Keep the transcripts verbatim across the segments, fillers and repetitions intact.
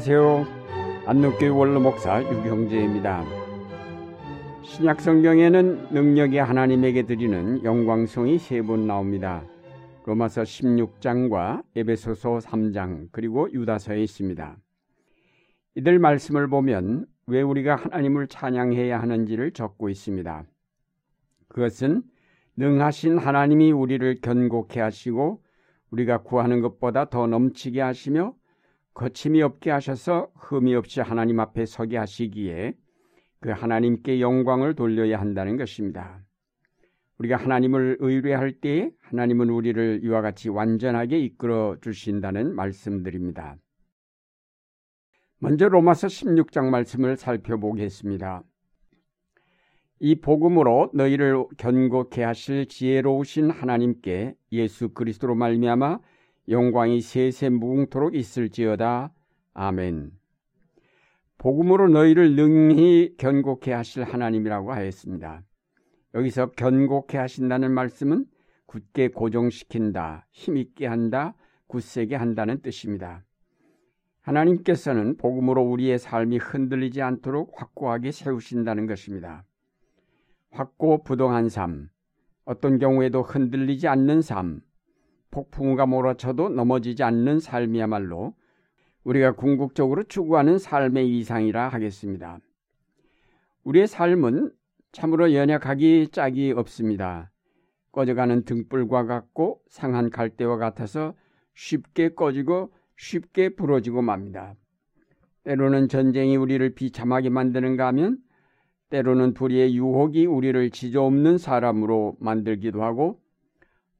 안녕하세요. 안느교회 원로 목사 유경재입니다. 신약 성경에는 능력이 하나님에게 드리는 영광송이 세 번 나옵니다. 로마서 십육 장과 에베소서 삼 장 그리고 유다서에 있습니다. 이들 말씀을 보면 왜 우리가 하나님을 찬양해야 하는지를 적고 있습니다. 그것은 능하신 하나님이 우리를 견고케 하시고 우리가 구하는 것보다 더 넘치게 하시며 거침이 없게 하셔서 흠이 없이 하나님 앞에 서게 하시기에 그 하나님께 영광을 돌려야 한다는 것입니다. 우리가 하나님을 의뢰할 때에 하나님은 우리를 이와 같이 완전하게 이끌어 주신다는 말씀들입니다. 먼저 로마서 십육 장 말씀을 살펴보겠습니다. 이 복음으로 너희를 견고케 하실 지혜로우신 하나님께 예수 그리스도로 말미암아 영광이 세세 무궁토록 있을지어다. 아멘. 복음으로 너희를 능히 견고케 하실 하나님이라고 하였습니다. 여기서 견고케 하신다는 말씀은 굳게 고정시킨다, 힘있게 한다, 굳세게 한다는 뜻입니다. 하나님께서는 복음으로 우리의 삶이 흔들리지 않도록 확고하게 세우신다는 것입니다. 확고 부동한 삶, 어떤 경우에도 흔들리지 않는 삶, 폭풍우가 몰아쳐도 넘어지지 않는 삶이야말로 우리가 궁극적으로 추구하는 삶의 이상이라 하겠습니다. 우리의 삶은 참으로 연약하기 짝이 없습니다. 꺼져가는 등불과 같고 상한 갈대와 같아서 쉽게 꺼지고 쉽게 부러지고 맙니다. 때로는 전쟁이 우리를 비참하게 만드는가 하면 때로는 불의의 유혹이 우리를 지저없는 사람으로 만들기도 하고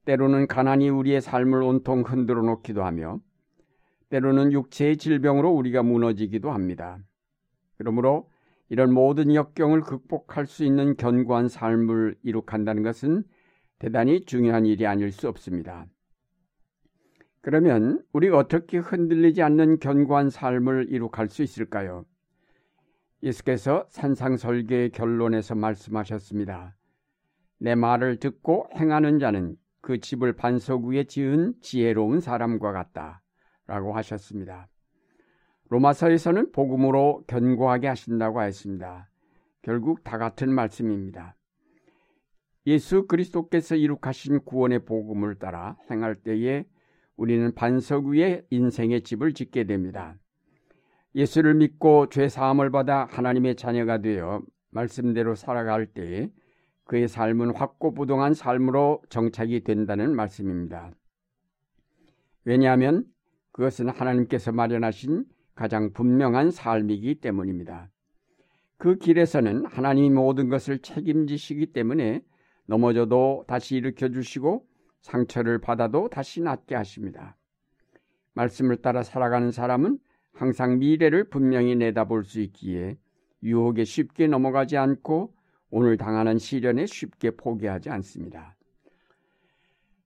때로는 가난이 우리의 삶을 온통 흔들어 놓기도 하며 때로는 육체의 질병으로 우리가 무너지기도 합니다. 그러므로 이런 모든 역경을 극복할 수 있는 견고한 삶을 이룩한다는 것은 대단히 중요한 일이 아닐 수 없습니다. 그러면 우리가 어떻게 흔들리지 않는 견고한 삶을 이룩할 수 있을까요? 예수께서 산상설계의 결론에서 말씀하셨습니다. 내 말을 듣고 행하는 자는 그 집을 반석 위에 지은 지혜로운 사람과 같다 라고 하셨습니다. 로마서에서는 복음으로 견고하게 하신다고 하였습니다. 결국 다 같은 말씀입니다. 예수 그리스도께서 이룩하신 구원의 복음을 따라 행할 때에 우리는 반석 위에 인생의 집을 짓게 됩니다. 예수를 믿고 죄사함을 받아 하나님의 자녀가 되어 말씀대로 살아갈 때에 그의 삶은 확고부동한 삶으로 정착이 된다는 말씀입니다. 왜냐하면 그것은 하나님께서 마련하신 가장 분명한 삶이기 때문입니다. 그 길에서는 하나님이 모든 것을 책임지시기 때문에 넘어져도 다시 일으켜 주시고 상처를 받아도 다시 낫게 하십니다. 말씀을 따라 살아가는 사람은 항상 미래를 분명히 내다볼 수 있기에 유혹에 쉽게 넘어가지 않고 오늘 당하는 시련에 쉽게 포기하지 않습니다.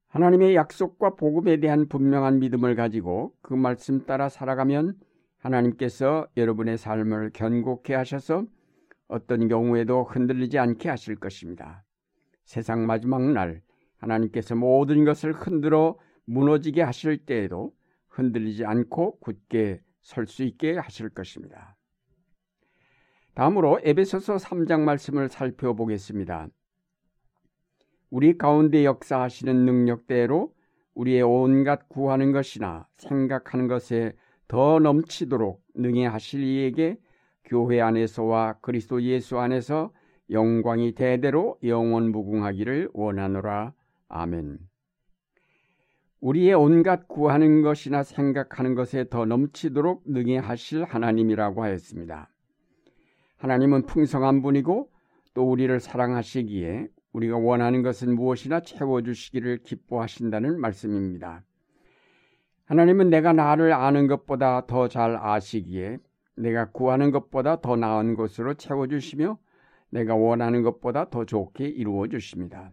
하나님의 약속과 복음에 대한 분명한 믿음을 가지고 그 말씀 따라 살아가면 하나님께서 여러분의 삶을 견고케 하셔서 어떤 경우에도 흔들리지 않게 하실 것입니다. 세상 마지막 날 하나님께서 모든 것을 흔들어 무너지게 하실 때에도 흔들리지 않고 굳게 설 수 있게 하실 것입니다. 다음으로 에베소서 삼 장 말씀을 살펴보겠습니다. 우리 가운데 역사하시는 능력대로 우리의 온갖 구하는 것이나 생각하는 것에 더 넘치도록 능히 하실 이에게 교회 안에서와 그리스도 예수 안에서 영광이 대대로 영원 무궁하기를 원하노라. 아멘. 우리의 온갖 구하는 것이나 생각하는 것에 더 넘치도록 능히 하실 하나님이라고 하였습니다. 하나님은 풍성한 분이고 또 우리를 사랑하시기에 우리가 원하는 것은 무엇이나 채워주시기를 기뻐하신다는 말씀입니다. 하나님은 내가 나를 아는 것보다 더 잘 아시기에 내가 구하는 것보다 더 나은 것으로 채워주시며 내가 원하는 것보다 더 좋게 이루어 주십니다.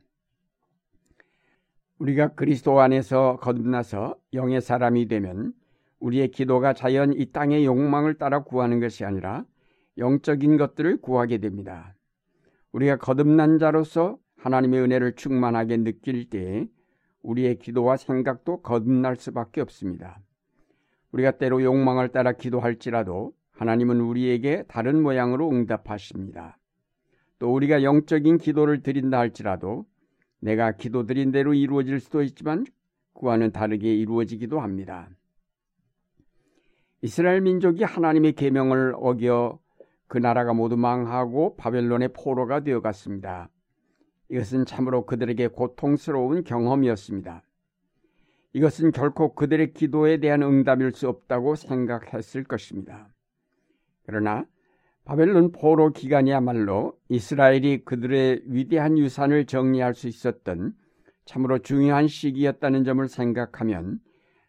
우리가 그리스도 안에서 거듭나서 영의 사람이 되면 우리의 기도가 자연 이 땅의 욕망을 따라 구하는 것이 아니라 영적인 것들을 구하게 됩니다. 우리가 거듭난 자로서 하나님의 은혜를 충만하게 느낄 때에 우리의 기도와 생각도 거듭날 수밖에 없습니다. 우리가 때로 욕망을 따라 기도할지라도 하나님은 우리에게 다른 모양으로 응답하십니다. 또 우리가 영적인 기도를 드린다 할지라도 내가 기도 드린 대로 이루어질 수도 있지만 그와는 다르게 이루어지기도 합니다. 이스라엘 민족이 하나님의 계명을 어겨 그 나라가 모두 망하고 바벨론의 포로가 되어갔습니다. 이것은 참으로 그들에게 고통스러운 경험이었습니다. 이것은 결코 그들의 기도에 대한 응답일 수 없다고 생각했을 것입니다. 그러나 바벨론 포로 기간이야말로 이스라엘이 그들의 위대한 유산을 정리할 수 있었던 참으로 중요한 시기였다는 점을 생각하면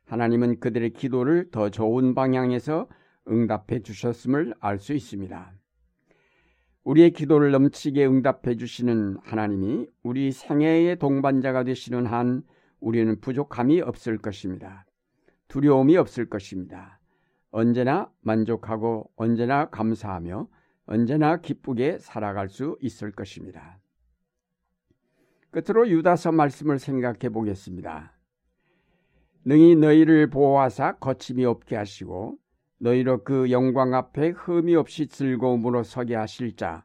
하나님은 그들의 기도를 더 좋은 방향에서 응답해 주셨음을 알 수 있습니다. 우리의 기도를 넘치게 응답해 주시는 하나님이 우리 생애의 동반자가 되시는 한 우리는 부족함이 없을 것입니다. 두려움이 없을 것입니다. 언제나 만족하고 언제나 감사하며 언제나 기쁘게 살아갈 수 있을 것입니다. 끝으로 유다서 말씀을 생각해 보겠습니다. 능히 너희를 보호하사 거침이 없게 하시고 너희로 그 영광 앞에 흠이 없이 즐거움으로 서게 하실 자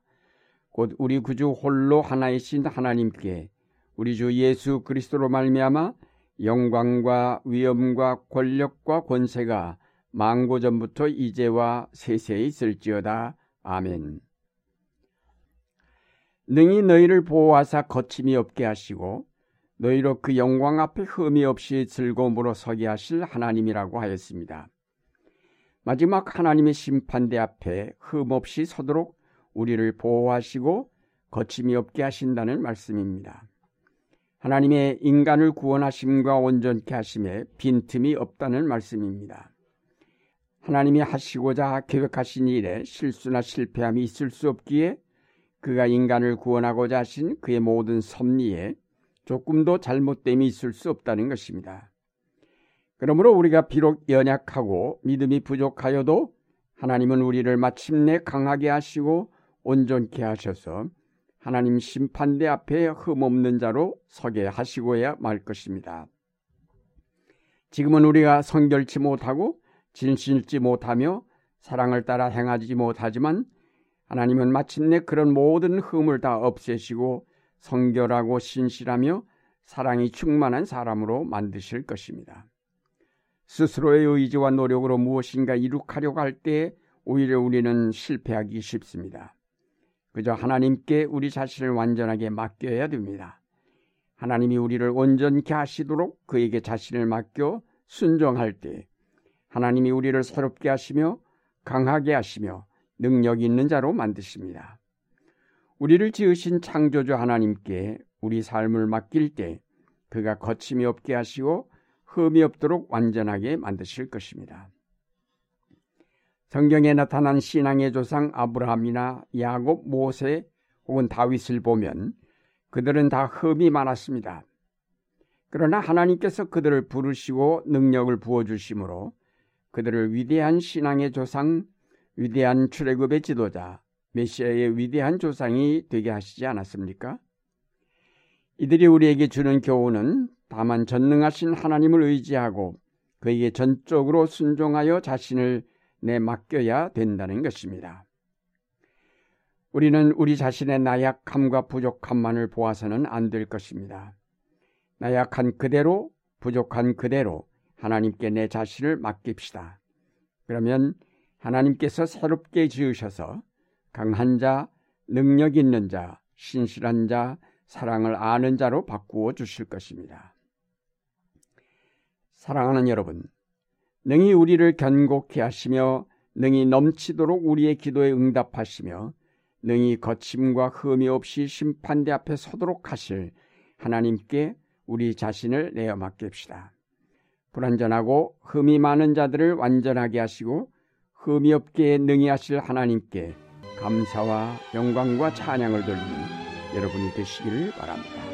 곧 우리 구주 홀로 하나이신 하나님께 우리 주 예수 그리스도로 말미암아 영광과 위엄과 권력과 권세가 만고전부터 이제와 세세에 있을지어다. 아멘. 능히 너희를 보호하사 거침이 없게 하시고 너희로 그 영광 앞에 흠이 없이 즐거움으로 서게 하실 하나님이라고 하였습니다. 마지막 하나님의 심판대 앞에 흠 없이 서도록 우리를 보호하시고 거침이 없게 하신다는 말씀입니다. 하나님의 인간을 구원하심과 온전케 하심에 빈틈이 없다는 말씀입니다. 하나님이 하시고자 계획하신 일에 실수나 실패함이 있을 수 없기에 그가 인간을 구원하고자 하신 그의 모든 섭리에 조금도 잘못됨이 있을 수 없다는 것입니다. 그러므로 우리가 비록 연약하고 믿음이 부족하여도 하나님은 우리를 마침내 강하게 하시고 온전케 하셔서 하나님 심판대 앞에 흠없는 자로 서게 하시고야 말 것입니다. 지금은 우리가 성결치 못하고 진실치 못하며 사랑을 따라 행하지 못하지만 하나님은 마침내 그런 모든 흠을 다 없애시고 성결하고 신실하며 사랑이 충만한 사람으로 만드실 것입니다. 스스로의 의지와 노력으로 무엇인가 이룩하려고 할 때 오히려 우리는 실패하기 쉽습니다. 그저 하나님께 우리 자신을 완전하게 맡겨야 됩니다. 하나님이 우리를 온전케 하시도록 그에게 자신을 맡겨 순종할 때 하나님이 우리를 새롭게 하시며 강하게 하시며 능력 있는 자로 만드십니다. 우리를 지으신 창조주 하나님께 우리 삶을 맡길 때 그가 거침이 없게 하시고 흠이 없도록 완전하게 만드실 것입니다. 성경에 나타난 신앙의 조상 아브라함이나 야곱, 모세 혹은 다윗을 보면 그들은 다 흠이 많았습니다. 그러나 하나님께서 그들을 부르시고 능력을 부어주심으로 그들을 위대한 신앙의 조상, 위대한 출애굽의 지도자, 메시아의 위대한 조상이 되게 하시지 않았습니까? 이들이 우리에게 주는 교훈은 다만 전능하신 하나님을 의지하고 그에게 전적으로 순종하여 자신을 내맡겨야 된다는 것입니다. 우리는 우리 자신의 나약함과 부족함만을 보아서는 안 될 것입니다. 나약한 그대로, 부족한 그대로 하나님께 내 자신을 맡깁시다. 그러면 하나님께서 새롭게 지으셔서 강한 자, 능력 있는 자, 신실한 자, 사랑을 아는 자로 바꾸어 주실 것입니다. 사랑하는 여러분, 능히 우리를 견고케 하시며 능히 넘치도록 우리의 기도에 응답하시며 능히 거침과 흠이 없이 심판대 앞에 서도록 하실 하나님께 우리 자신을 내어 맡깁시다. 불완전하고 흠이 많은 자들을 완전하게 하시고 흠이 없게 능히 하실 하나님께 감사와 영광과 찬양을 돌리는 여러분이 되시기를 바랍니다.